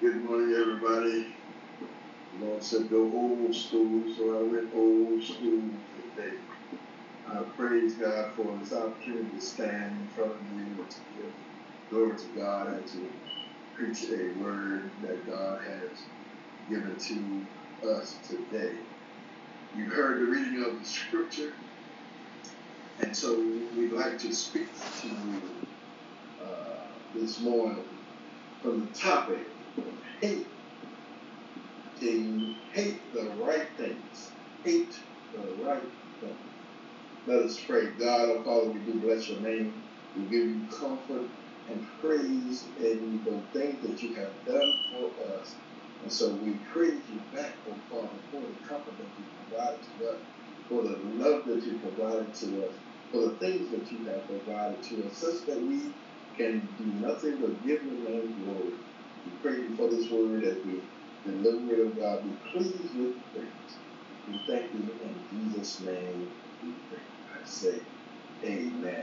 Good morning, everybody. The Lord said go old school, so I went old school today. I praise God for this opportunity to stand in front of you and to give glory to God and to preach a word that God has given to us today. You heard the reading of the scripture, and so we'd like to speak to you this morning from the topic of hate. Can you hate the right things? Hate the right things. Let us pray. God, our Father, we do bless your name. We give you comfort and praise and the things that you have done for us. And so we praise you back, oh Father, for the comfort that you provided to us, for the love that you provided to us, for the things that you have provided to us, such that we can do nothing but give your name glory. We pray you for this word as we deliver it, oh God. Be pleased with things. We thank you in Jesus' name. We pray. I say amen.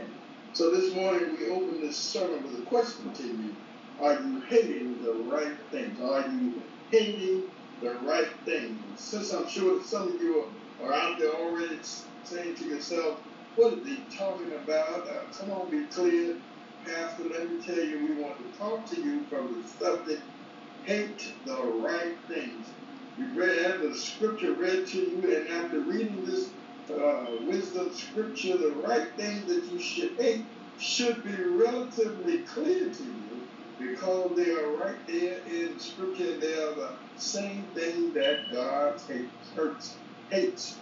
So this morning we open this sermon with a question to you. Are you hating the right things? Are you hating the right things? Since I'm sure that some of you are out there already saying to yourself, what are they talking about? Come on, be clear. Pastor, let me tell you, we want to talk to you from the subject, hate the right things. You read the scripture read to you, and after reading this wisdom scripture, the right thing that you should hate should be relatively clear to you, because they are right there in scripture, and they are the same thing that God hates.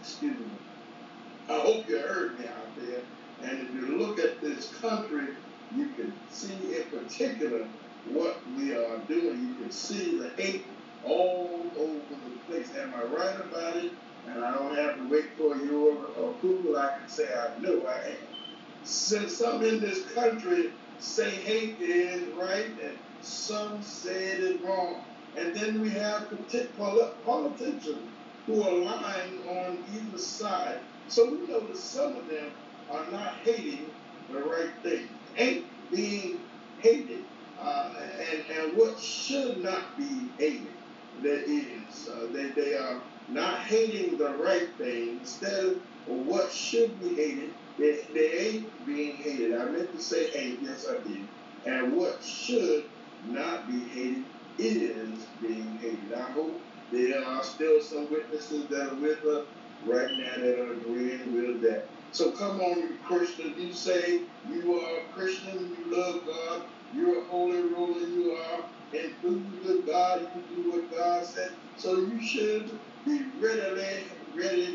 I hope you heard me out there. And if you look at this country, you can see in particular what we are doing. You can see the hate all over the place. Am I right about it? And I don't have to wait for your approval. I can say I know I am. Since some in this country say hate is right and some say it is wrong. And then we have politicians who are lying on either side. So we know that some of them are not hating the right thing. Ain't being hated, and what should not be hated, that is, they are not hating the right thing. Instead of what should be hated, they ain't being hated. I meant to say ain't, yes I did. And what should not be hated is being hated. I hope there are still some witnesses that are with us right now that are agreeing with that. So come on, you Christian. You say you are a Christian, you love God, you're a holy ruler, you are enthused with God, you do what God said. So you should be ready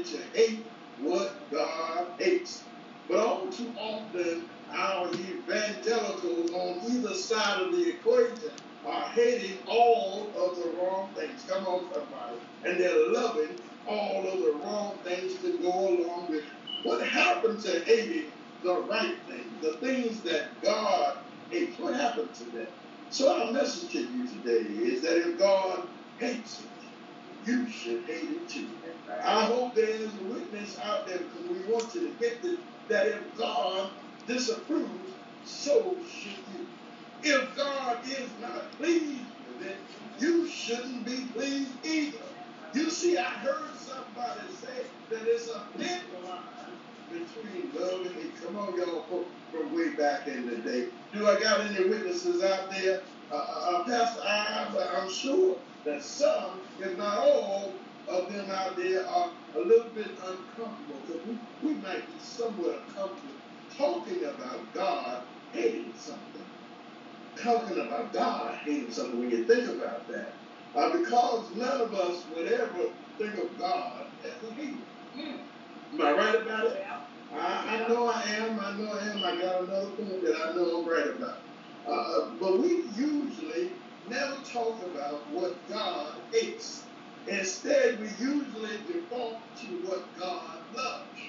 to hate what God hates. But all too often, our evangelicals on either side of the equation are hating all of the wrong things. Come on, somebody. And they're loving all of the wrong things to go along with. What happened to hating the right things, the things that God hates? What happened to that? So our message to you today is that if God hates it, you should hate it too. I hope there is a witness out there, because we want you to get this, that if God disapproves, so should you. If God is not pleased with it, you shouldn't be pleased either. You see, I heard somebody say that it's a thin line between love and hate. Come on, y'all, from way back in the day. Do I got any witnesses out there? Pastor, I'm sure that some, if not all, of them out there are a little bit uncomfortable. Because we might be somewhat uncomfortable talking about God hating something. Talking about God hating something when you think about that. Because none of us would ever think of God as a hater. Am I right about it? Yeah. I know I am. I got another point that I know I'm right about. But we usually never talk about what God hates. Instead, we usually default to what God loves.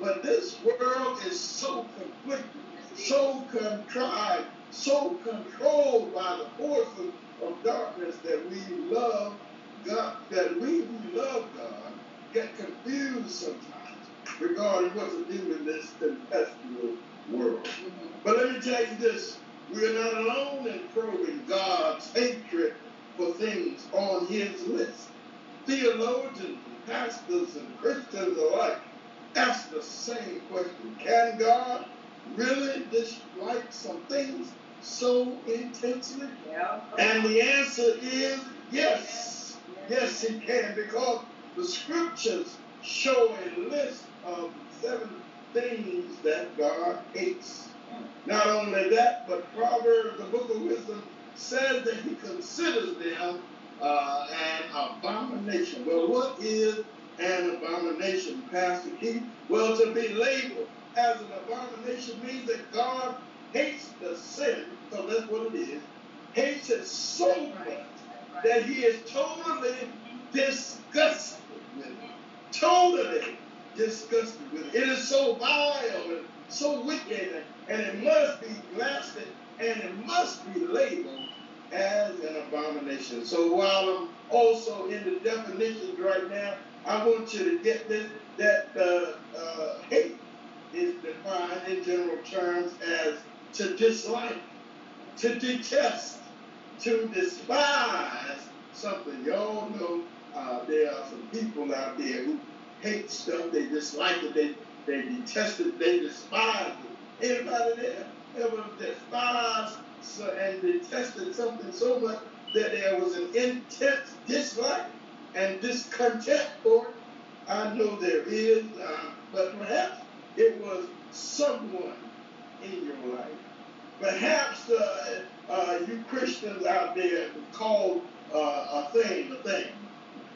But this world is so conflicted, so contrived, so controlled by the forces of darkness that we love God, get confused sometimes regarding what to do in this contestable world. But let me tell you this, we are not alone in probing God's hatred for things on his list. Theologians and pastors and Christians alike ask the same question. Can God really dislike some things so intensely? Yeah. And the answer is yes. Yes, he can, because the scriptures show a list of 7 things that God hates. Not only that, but Proverbs, the book of wisdom, says that he considers them an abomination. Well, what is an abomination, Pastor Keith? Well, to be labeled as an abomination means that God hates the sin, so that's what it is, hates it so much that he is totally disgusted with it. Totally disgusted with it. It is so vile and so wicked, and it must be blasted, and it must be labeled as an abomination. So while I'm also in the definitions right now, I want you to get this, that hate is defined in general terms as to dislike, to detest, to despise something. Y'all know there are some people out there who hate stuff, they dislike it, they detest it, they despise it. Anybody there ever despised and detested something so much that there was an intense dislike and discontent for it? I know there is, but perhaps it was someone in your life. Perhaps you Christians out there call a thing,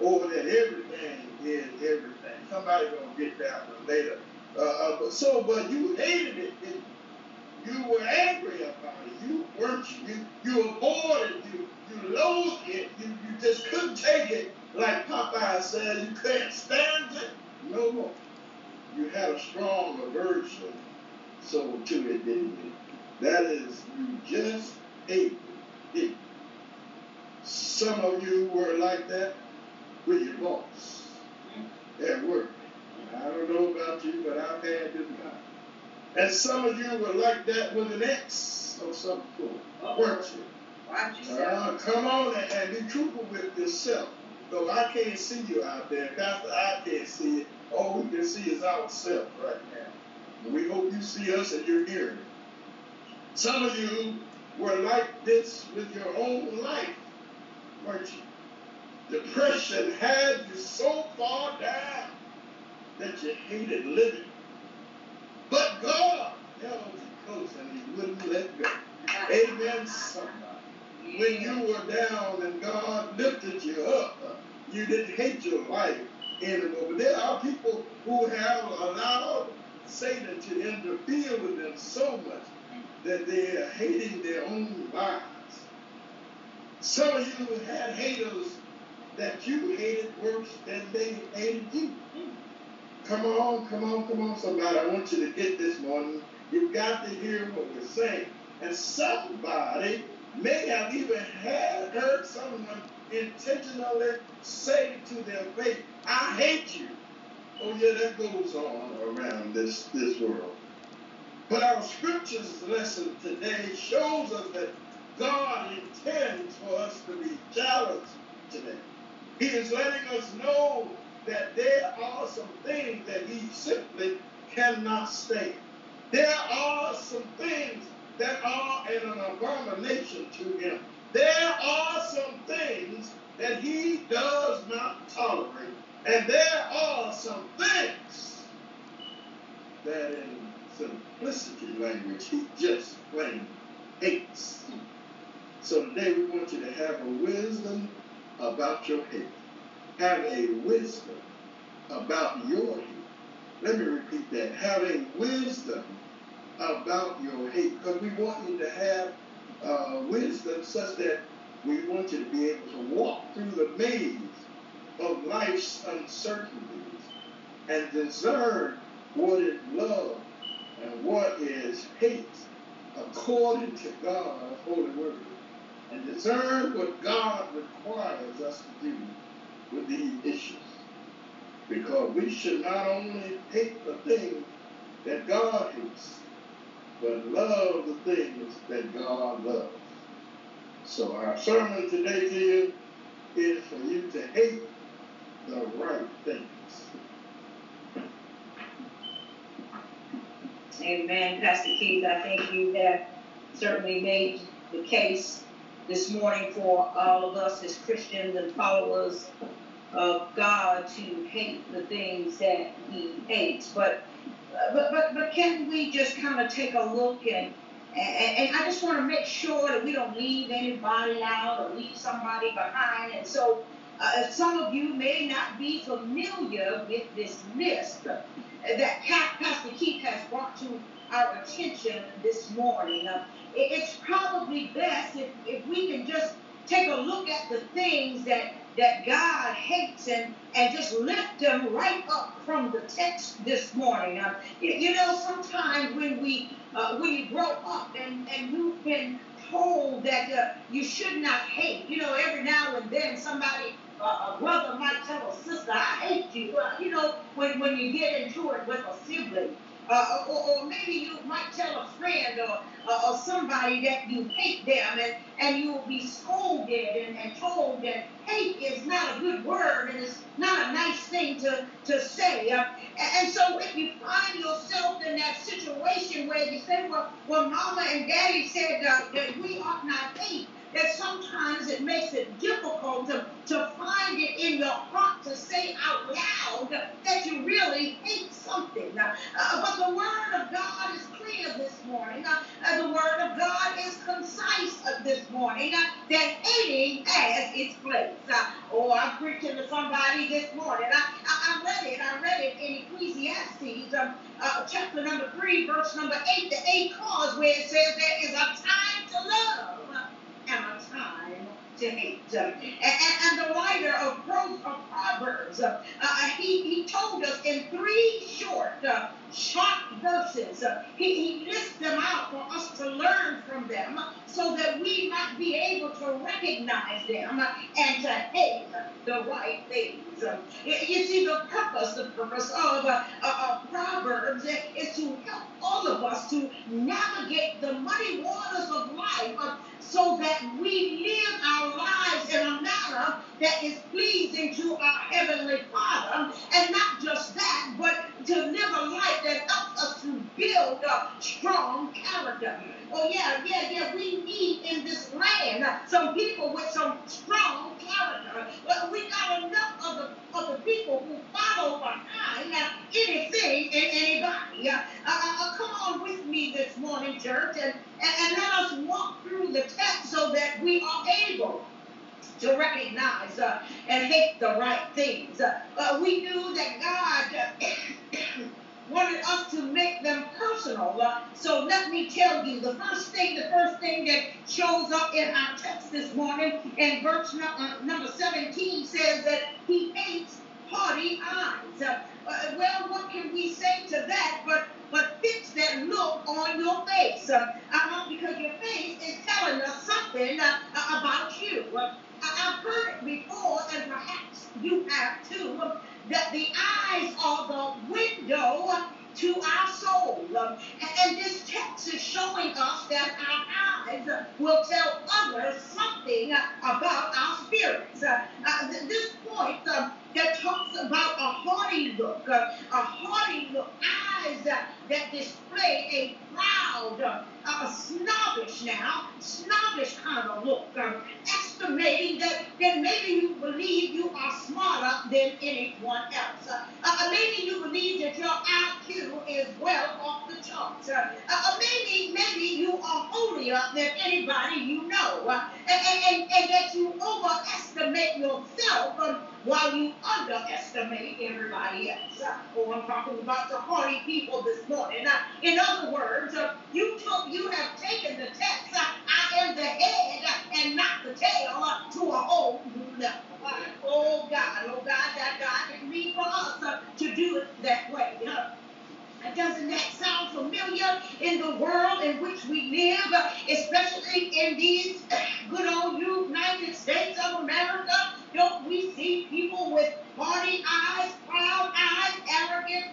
or that everything is everything. Somebody's going to get that one later. But you hated it. You were angry about it. You worshipped it. You abhorred it. You loathed it. You just couldn't take it. Like Popeye said, you couldn't stand it no more. You had a strong aversion to it, didn't you? That is, you just hated it. Some of you were like that with your boss at work. I don't know about you, but I've had this time. And some of you were like that with an ex or some sort, weren't you? Come on and be truthful with yourself. Though I can't see you out there, Pastor, I can't see it. All we can see is ourselves right now. And we hope you see us and you're hearing it. Some of you were like this with your own life, weren't you? Depression had you so far down that you hated living. But God held you close and he wouldn't let go. Amen, somebody. When you were down and God lifted you up, you didn't hate your life anymore. But there are people who have allowed Satan to interfere with them so much that they are hating their own lives. Some of you had haters that you hated worse than they hated you. Come on, somebody. I want you to get this morning. You've got to hear what we're saying. And somebody may have even heard someone intentionally say to their face, I hate you. Oh, yeah, that goes on around this world. But our scriptures lesson today shows us that God intends for us to be challenged today. He is letting us know that there are some things that he simply cannot stand. There are some things that are an abomination to him. There are some things that he does not tolerate. And there are some things that in simplicity language he just plain hates. So today we want you to have a wisdom about your hate. Have a wisdom about your hate. Let me repeat that. Have a wisdom about your hate. Because we want you to have wisdom such that we want you to be able to walk through the maze of life's uncertainties and discern what is love and what is hate according to God's holy word. And discern what God requires us to do with these issues, because we should not only hate the things that God hates, but love the things that God loves. So our sermon today to you Pastor Keith, I think you have certainly made the case this morning for all of us as Christians and followers of God to hate the things that he hates. But can we just kind of take a look and I just want to make sure that we don't leave anybody out or leave somebody behind. And so some of you may not be familiar with this list that Pastor Keith has brought to our attention this morning. It's probably best if we can just take a look at the things that God hates and just lift them right up from the text this morning. Sometimes when we grow up and you've been told that you should not hate, every now and then somebody, a brother might tell a sister, I hate you, when you get into it with a sibling. Or maybe you might tell a friend or somebody that you hate them, and you will be scolded and told that hate is not a good word and it's not a nice thing to say. And so if you find yourself in that situation where you say, well Mama and Daddy said that we ought not hate, that sometimes it makes it difficult to find it in your heart to say out loud that you really hate something. But the Word of God is clear this morning. The Word of God is concise this morning, that hating has its place. I'm preaching to somebody this morning. I read it in Ecclesiastes chapter number 3, verse number 8, the 8 cause, where it says there is a time to love and a time to hate. And the writer of Proverbs, he told us in 3 short, sharp verses, he lists them out for us to learn from them so that we might be able to recognize them and to hate the right things. You see, the purpose of Proverbs is to help all of us to navigate the muddy waters of life so that we live our lives in a manner that is pleasing to our Heavenly Father. And not just that, but to live a life that helps us to build a strong character. Oh, yeah, we need in this land some people with some strong character. We got enough of the people who follow behind anything and anybody. Come on with me this morning, church, and let us walk through the text so that we are able to recognize and hate the right things. We knew that God wanted us to make them personal. So let me tell you, the first thing that shows up in our text this morning in verse number 17 says that he hates haughty eyes. What can we say to that but fix that look on your face? Because your face is telling us something about you. I've heard it before, and perhaps you have too, that the eyes are the window to our soul. And this text is showing us that our eyes will tell others something about our spirits. This point that talks about a haughty look, eyes that display a proud, snobbish kind of look, estimating that maybe you believe you are smarter than anyone else. Maybe you believe that your IQ is well off the charts. Maybe you are holier than anybody you know, and that you overestimate yourself while you underestimate everybody else. I'm talking about the haughty people this morning. In other words, you have taken the text, I am the head and not the tail, to a whole new level. Oh God, that God didn't mean for us to do it that way. Doesn't that sound familiar in the world in which we live, especially in these good old United States of America? Don't we see people with haughty eyes, proud eyes, arrogant eyes?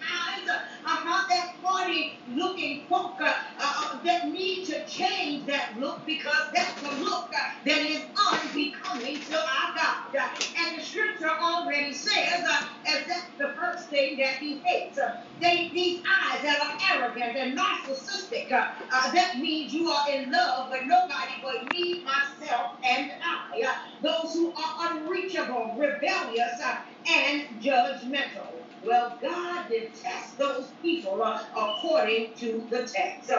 That haughty-looking folk that need to change that look, because that's the look that is unbecoming to our God. And the Scripture already says, as that's the first thing that he hates. These eyes that are arrogant and narcissistic, that means you are in love with nobody but me, myself, and I. Those who are unreachable, rebellious, and judgmental. Well, God detests those people according to the text.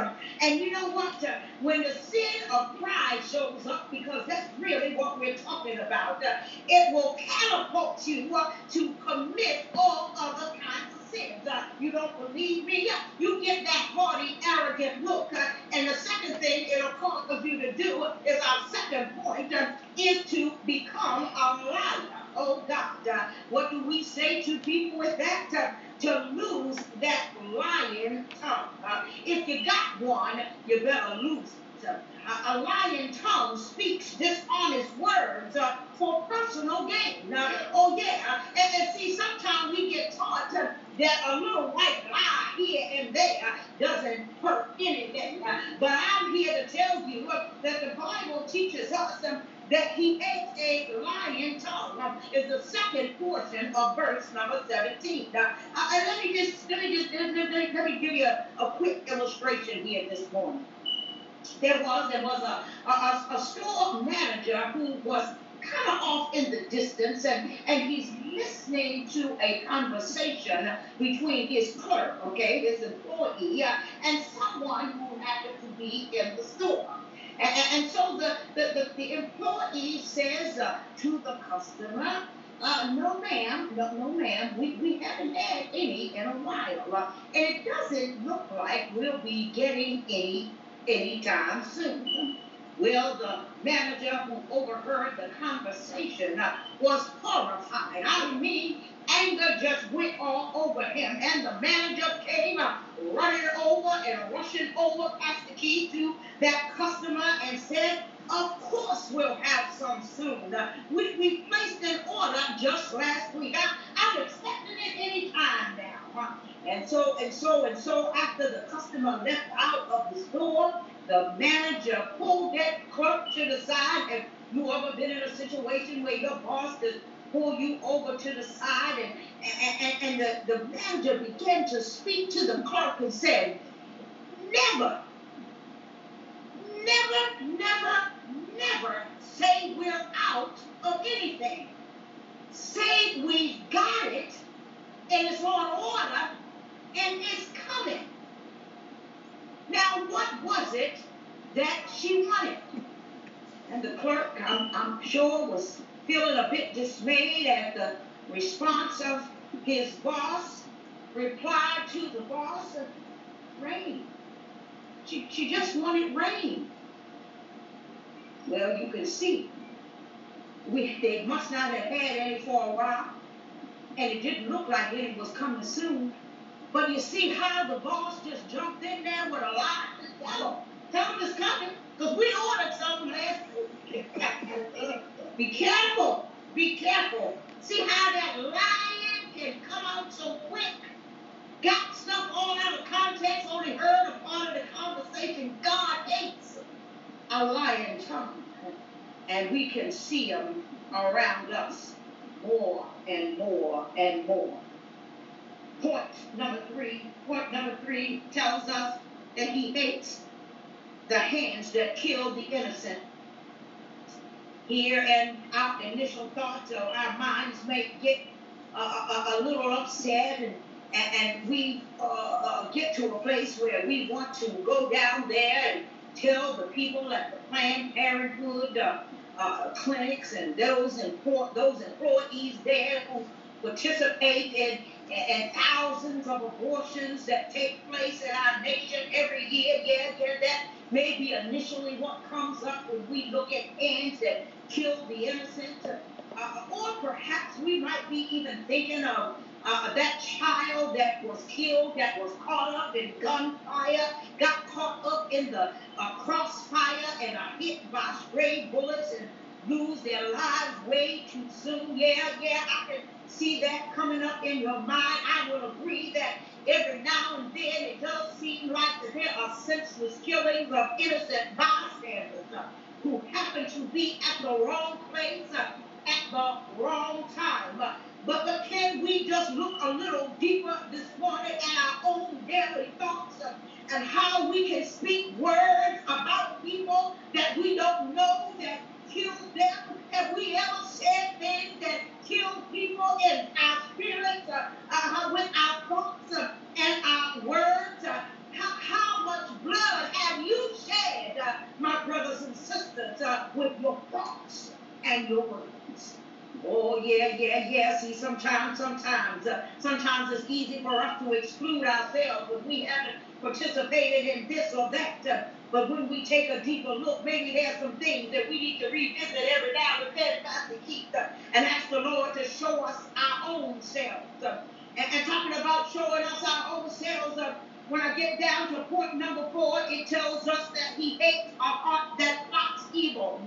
And you know what? When the sin of pride shows up, because that's really what we're talking about, it will catapult you to commit all other kinds of sins. You don't believe me? You get that haughty, arrogant look. And the second thing it'll cause you to do is our second point is to become a liar. Oh, God, what do we say to people with that? To lose that lying tongue. If you got one, you better lose it. A lying tongue speaks dishonest words for personal gain. Oh, yeah. And see, sometimes we get taught that a little white lie here and there doesn't hurt anything. But I'm here to tell you that the Bible teaches us that he ate a lion tongue is the second portion of verse number 17. Now, let me give you a quick illustration here this morning. There was a store manager who was kind of off in the distance, and he's listening to a conversation between his clerk, his employee, and someone who happened to be in the store. And so the employee says to the customer, no ma'am, we haven't had any in a while. And it doesn't look like we'll be getting any anytime soon. Well, the manager who overheard the conversation was horrified. I mean, anger just went all over him, and the manager came running over and rushing over past the key to that customer and said, "Of course we'll have some soon. We placed an order just last week. I'm expecting it any time now." And so after the customer left out of the store, the manager pulled that clerk to the side. Have you ever been in a situation where your boss is pull you over to the side, and the manager began to speak to the clerk and said, never say we're out of anything. Say we've got it, and it's on order, and it's coming. Now, what was it that she wanted? And the clerk, I'm sure, was feeling a bit dismayed at the response of his boss, replied to the boss, rain. She just wanted rain. Well, you can see, they must not have had any for a while, and it didn't look like any was coming soon. But you see how the boss just jumped in there with a lie? Tell them it's coming, because we ordered something last week. Be careful. See how that lion can come out so quick? Got stuff all out of context, only heard a part of the conversation. God hates a lion tongue. And we can see them around us more and more and more. Point number three tells us that he hates the hands that kill the innocent. Here and our initial thoughts or our minds may get a little upset, and we get to a place where we want to go down there and tell the people at the Planned Parenthood clinics and those employees there who participate in thousands of abortions that take place in our nation every year. Yeah, that may be initially what comes up when we look at hands that kill the innocent. Or perhaps we might be even thinking of that child that was killed, that was caught up in gunfire, got caught up in the crossfire and are hit by stray bullets and lose their lives way too soon. Yeah, I can see that coming up in your mind. I will agree that every now and then it does seem like there are senseless killings of innocent bystanders who happen to be at the wrong place at the wrong time. But can may we just look a little deeper this morning at our own daily thoughts and how we can speak words about people that we don't know that kill them. Have we ever said things that kill people in our spirits, with our thoughts and our words? How much blood have you shed, my brothers and sisters, with your thoughts and your words? Oh, yeah. See, sometimes it's easy for us to exclude ourselves when we haven't participated in this or that. But when we take a deeper look, maybe there's some things that we need to revisit every now and then, Pastor Keith, and ask the Lord to show us our own selves. And talking about showing us our own selves, when I get down to point number 4, it tells us that he hates a heart that plots evil.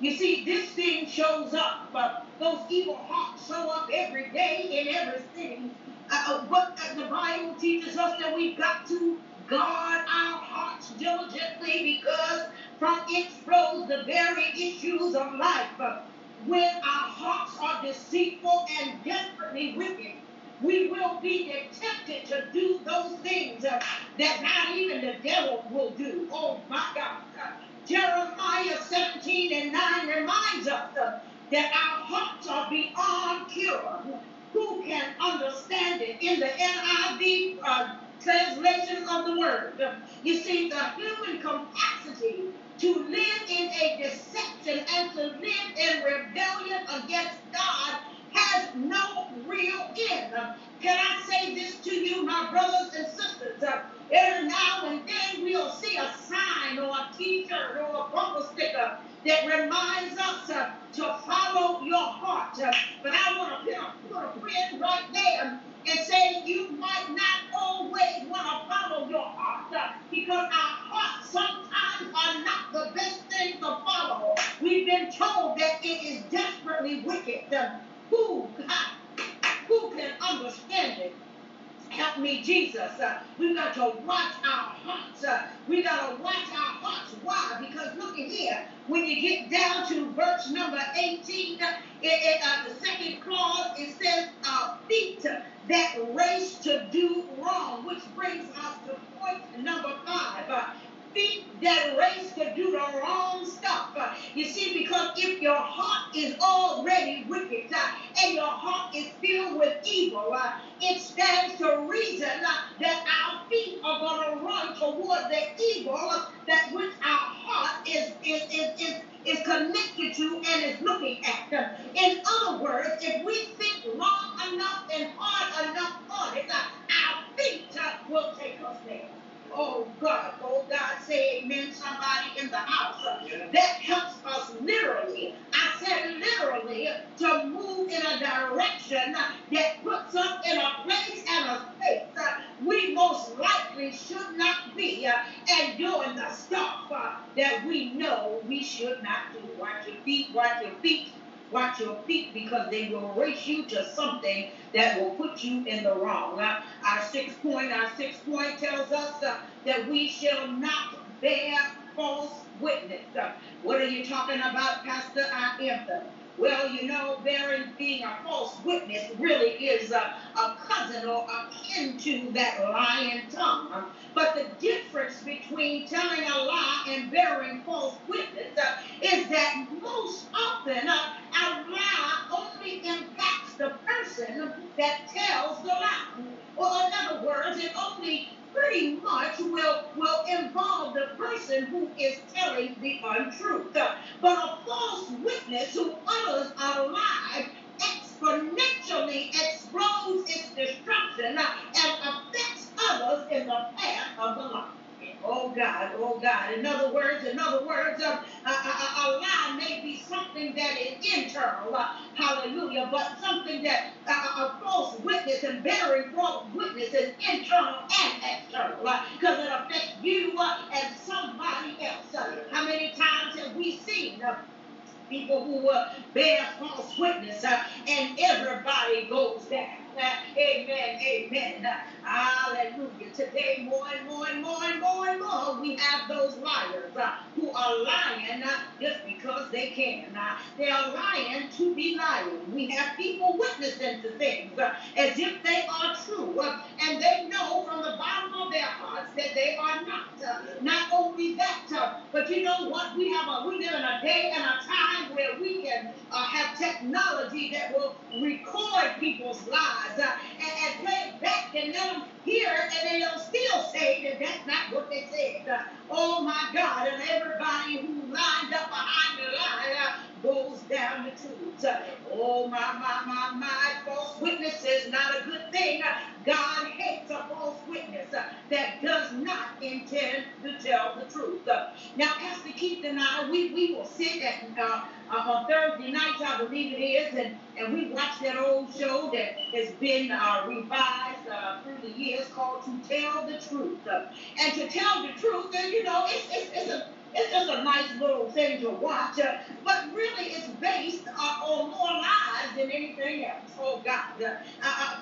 You see, this thing shows up. Those evil hearts show up every day in everything. But the Bible teaches us that we've got to guard our hearts diligently, because from it flows the very issues of life. When our hearts are deceitful and desperately wicked, we will be tempted to do those things that not even the devil will do. Oh, my God. Jeremiah 17:9 reminds us that our hearts are beyond cure. Who can understand it? In the NIV translation of the word, you see, the human capacity to live in a deception and to live in rebellion against God has no real end. Can I say this to you, my brothers and sisters? Every now and then we'll see a sign or a t-shirt or a bumper sticker that reminds us to follow your heart. But I want to put a friend right there and say you might not always want to follow your heart, because our hearts sometimes are not the best thing to follow. We've been told that it is desperately wicked. Who can understand it? Help me, Jesus. We've got to watch our hearts. We got to watch our hearts. Why? Because look at here. When you get down to verse number 18, the second clause, it says, feet that race to do wrong, which brings us to point number 5. Feet that race to do the wrong stuff. You see, because if your heart is already wicked and your heart is filled with evil, it stands to reason that our feet are going to run toward the evil that which our heart is connected to and is looking at. In other words, if we think long enough and hard enough on it, our feet will take us there. Oh God, say amen, somebody in the house. That helps us literally, I said literally, to move in a direction that puts us in a place and a space we most likely should not be, and doing the stuff that we know we should not do. Watch your feet, because they will race you to something that will put you in the wrong. Our sixth point tells us that we shall not bear false witness. What are you talking about, Pastor Anthem? Well, you know, being a false witness really is a cousin or akin to that lying tongue. But the difference between telling a lie and bearing false witness is that most often a lie only impacts the person that tells the lie. Or in other words, it only pretty much will involve the person who is telling the untruth. But a false witness who utters a lie exponentially explodes its destruction and affects others in the path of the lie. Oh God. In other words, a lie may be something that is internal, hallelujah, but something that a false witness and bearing false witness is internal and external, because it affects you and somebody else. How many times have we seen people who will bear false witness, and everybody goes down. Amen, amen. Hallelujah. Today, more and more and more and more and more, we have those liars who are lying just because they can. They are lying to be lying. We have people witnessing to things as if they are true, and they know from the bottom of their hearts that they are not. Not only that, but you know what? We live in a day and a time where we can have technology that will record people's lives. And play it back and let them hear it, and they don't still say that that's not what they said. Oh my God, and everybody who lined up behind the line goes down the tubes. Oh my, false witness is not a good thing. God hates a false witness that does not intend to tell the truth. Now, Pastor Keith and I, we will sit at on Thursday nights, I believe it is, and we watch that old show that has been revised through the years called To Tell the Truth. And To Tell the Truth, and you know, it's just a nice little thing to watch, but really it's based on more lies than anything else. Oh, God.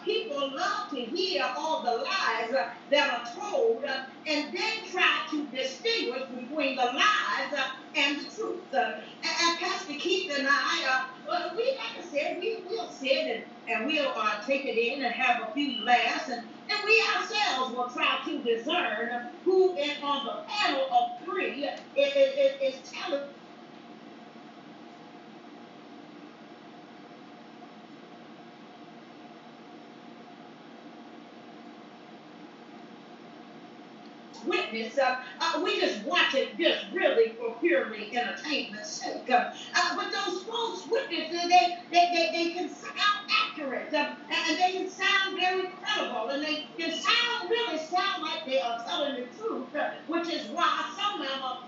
People love to hear all the lies that are told, and then try to distinguish between the lies and the truth. And Pastor Keith and I, we'll sit and we'll take it in and have a few laughs, and we ourselves will try to discern who is on the panel of three is telling witness. We just watch it just really for purely entertainment's sake. But those false witnesses, they can sound accurate, and they can sound very credible, and they can sound really sound like they are telling the truth, which is why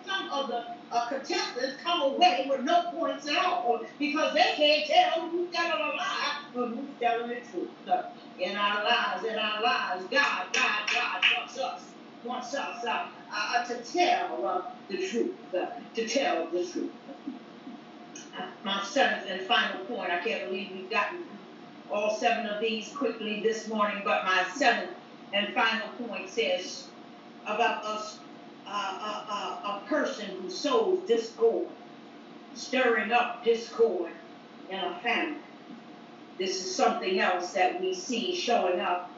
some of the contestants come away with no points at all, because they can't tell who's telling a lie or who's telling the truth. In our lives, God wants us to tell the truth, to tell the truth. My seventh and final point, I can't believe we've gotten all seven of these quickly this morning, but my seventh and final point says about us, a person who sows discord, stirring up discord in a family. This is something else that we see showing up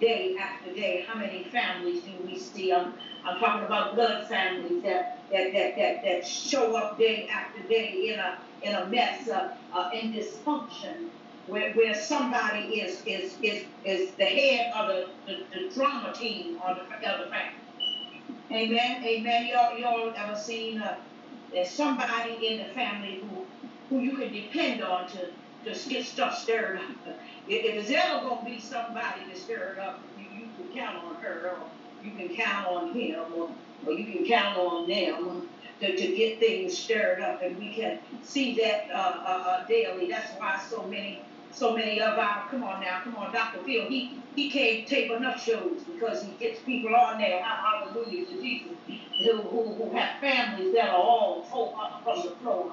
day after day. How many families do we see? I'm talking about blood families that show up day after day in a mess, in dysfunction, where somebody is the head of the drama team on the other family. Amen, amen. Y'all ever seen there's somebody in the family who you can depend on to just get stuff stirred up. If there's ever going to be somebody to stir it up, you can count on her, or you can count on him, or you can count on them to get things stirred up. And we can see that daily. That's why so many of our, come on, Dr. Phil, he can't tape enough shows because he gets people on there, hallelujah to Jesus, who have families that are all tore up from the floor.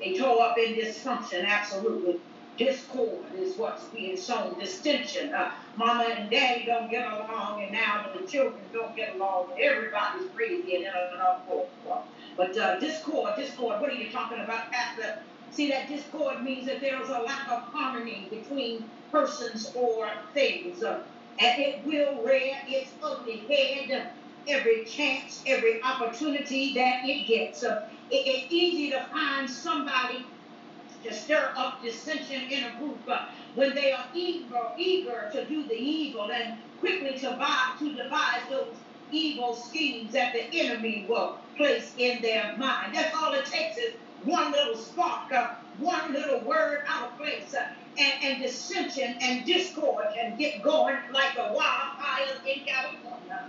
They tore up in dysfunction, absolutely. Discord is what's being sown, distinction. Mama and daddy don't get along, and now the children don't get along. Everybody's crazy and in an uproar. But discord, what are you talking about, Pastor? See, that discord means that there's a lack of harmony between persons or things. And it will rear its ugly head every chance, every opportunity that it gets. It's easy to find somebody to stir up dissension in a group when they are eager to do the evil and quickly to devise those evil schemes that the enemy will place in their mind. That's all it takes is one little spark, one little word out of place, and dissension and discord can get going like a wildfire in California.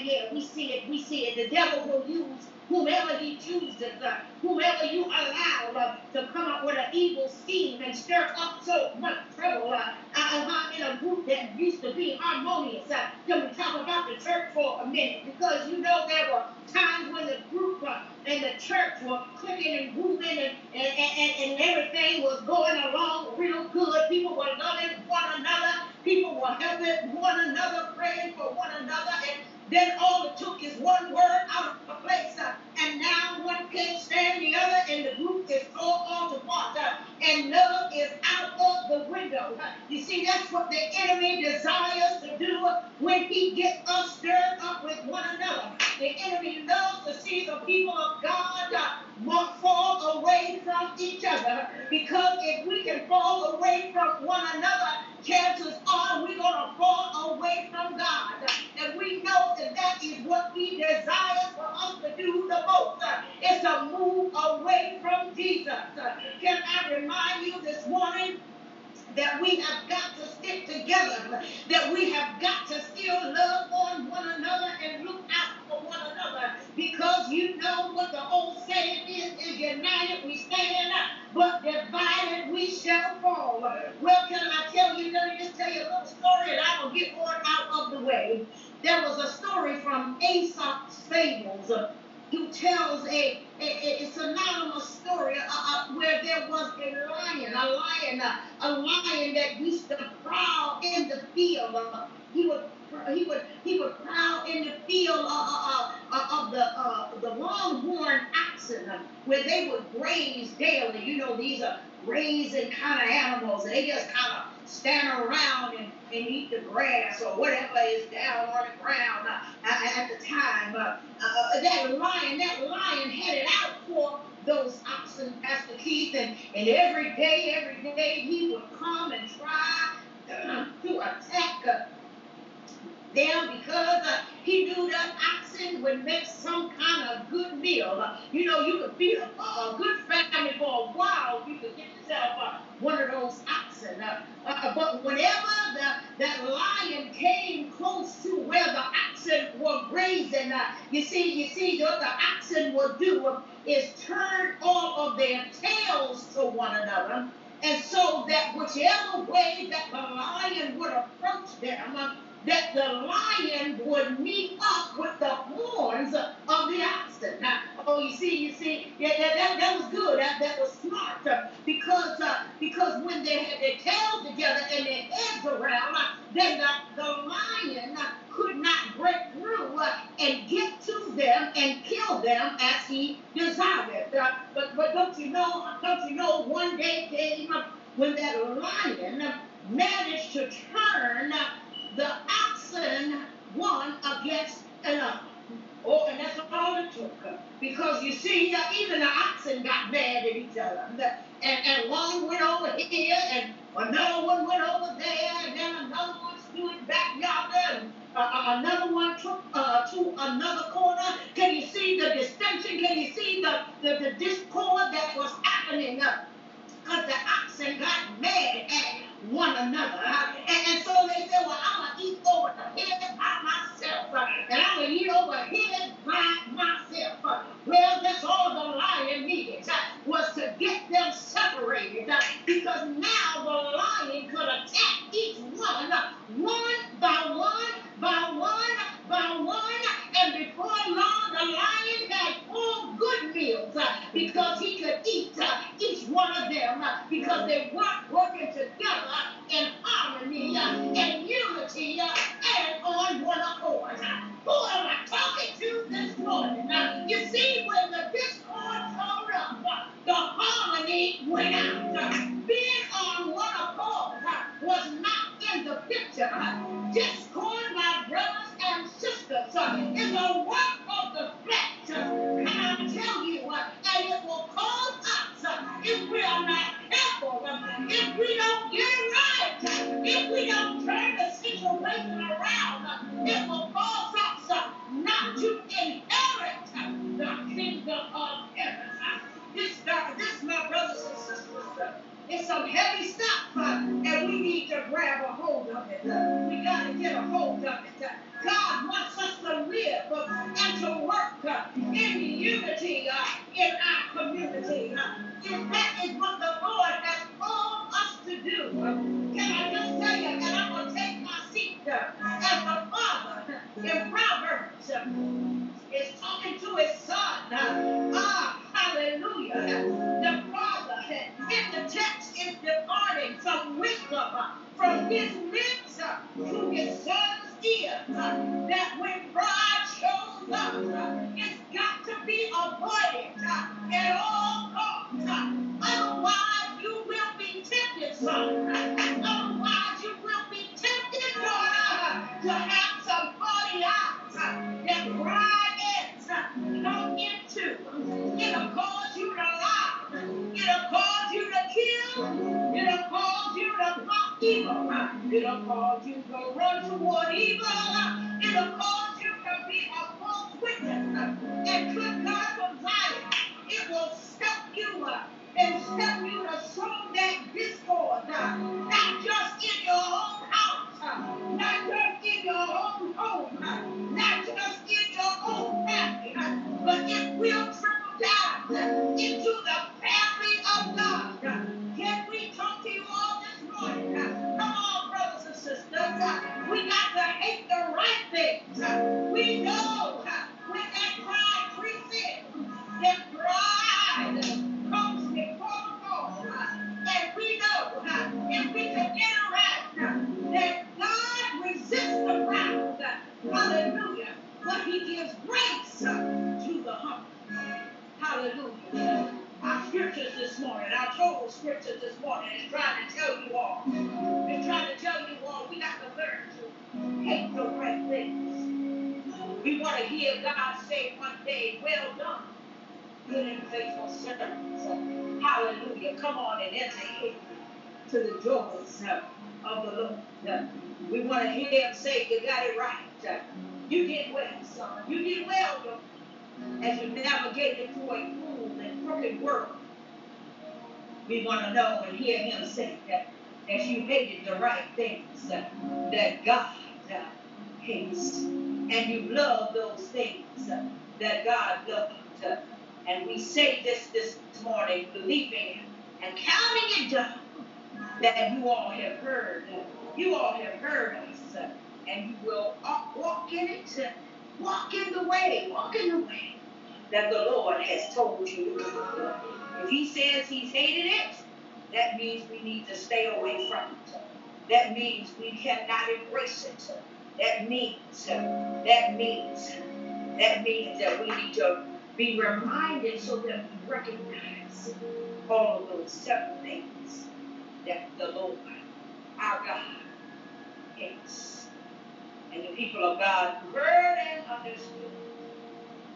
Yeah, we see it. The devil will use whomever he chooses, whomever you allow to come up with an evil scheme and stir up so much trouble our environmental group that used to be harmonious. Can we talk about the church for a minute? Because you know there were times when the group and the church were clicking and moving and everything was going along real good. People were loving one another. People were helping one another, praying for one another. And then all it took is one word out of the place. And now one can't stand the other, and the group is all apart. And love is out of the window. You see, that's what the enemy desires to do when he gets us stirred up with one another. The enemy loves to see the people of God fall away from each other. Because if we can fall away from one another, chances are we're going to fall away from God. And we know that that is what he desires for us to do the most. It's a move away from Jesus. Can I remind you this morning that we have got to stick together, that we have got to still love on one another and look out for one another, because you know what the old saying is united we stand, but divided we shall fall. Well, can I tell you, let me just tell you a little story and I will get more out of the way. There was a story from Aesop's Fables who tells a synonymous story where there was a lion that used to prowl in the field. He would prowl in the field of the long-horned oxen, where they would graze daily. You know, these are grazing kind of animals. They just kind of stand around and eat the grass or whatever is down on the ground at the time. That lion headed out for those oxen, Pastor Keith, and every day he would come and try to attack them, because he knew that oxen would make some kind of good meal. You know, you could feed a good family for a while if you could get yourself one of those oxen. But whenever that lion came close to where the oxen were grazing, you see what the oxen would do is turn all of their tails to one another, and so that whichever way that the lion would approach them, that the lion would meet up with the horns of the oxen. Now, you see, that was good. That was smart, because when they had their tails together and their heads around, then the lion could not break through and get to them and kill them as he desired. But don't you know? One day came when that lion managed to turn the oxen one against another. Oh, and that's all it took. Because you see, even the oxen got mad at each other. And one went over here, and another one went over there, and then another one stood back yonder, and another one took to another corner. Can you see the distinction? Can you see the discord that was happening? Because the oxen got mad at one another. And so they said, well, I'm going to eat over here by myself. And I'm going to eat over here by myself. Well, that's all the lion needed, was to get them separated. Because now the lion could attack each one, one by one. And before long, the lion had four good meals because he could eat each one of them because they weren't working together in harmony and unity and on one accord. Who am I talking to this morning? You see, when the discord showed up, the harmony went out. Being on one accord was not in the picture. Discord, my brothers and sisters, is a work of the flesh. And I tell you, and it will cause us, if we are not careful, if we don't get it right, if we don't turn the situation around, it will cause us not to inherit the kingdom of heaven. This, my brothers and sisters, is some heavy stuff, and we need to grab a hold of it. We got to get a hold of it. God wants us to live and to work in unity in our community. That is what the Lord has called us to do. Can I just tell you? as the father in Proverbs is talking to his son. Hallelujah. The father in the text is departing from wisdom from his lips to his son's ear. That when pride shows up, it's got to be avoided at all costs. Otherwise, you will be tempted, son. Otherwise, you will be tempted, daughter, to have some haughty eyes that pride is come into. It'll cause you to lie. It'll cause you to kill. It'll cause you to mock evil. It'll cause you to run toward evil. It'll cause you to be a false witness. And could God provide it, it will stop you up and step you to sow that discord, not just in your own house, not just in your own home, not just in your own family, but it will trickle down into the family of God. Can we talk to you all this morning? Come on, brothers and sisters. We got to hate the right things. We know when that pride creeps in, that pride comes before the Lord, and we know if we can interact that God resists the proud, hallelujah, but he gives grace to the humble. Hallelujah. Our scriptures this morning, our total scriptures this morning is trying to tell you all, we got to learn to hate the right things. We want to hear God say one day, well done, good and faithful servants. Hallelujah. Come on and enter in to the doors of the Lord. We want to hear him say, you got it right. You did well, son. You did well, Lord. As you navigated through a cruel and crooked world, we want to know and hear him say that you hated the right things that God hates. And you love those things that God loved. And we say this morning, believing and counting it done, that you all have heard. You all have heard us, and you will walk in it. Walk in the way that the Lord has told you. If he says he's hated it, that means we need to stay away from it. That means we cannot embrace it. That means that we need to be reminded so that we recognize all of those seven things that the Lord, our God, hates. And the people of God heard and understood.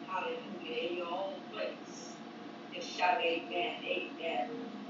Hallelujah. In your own place, just shout amen, amen.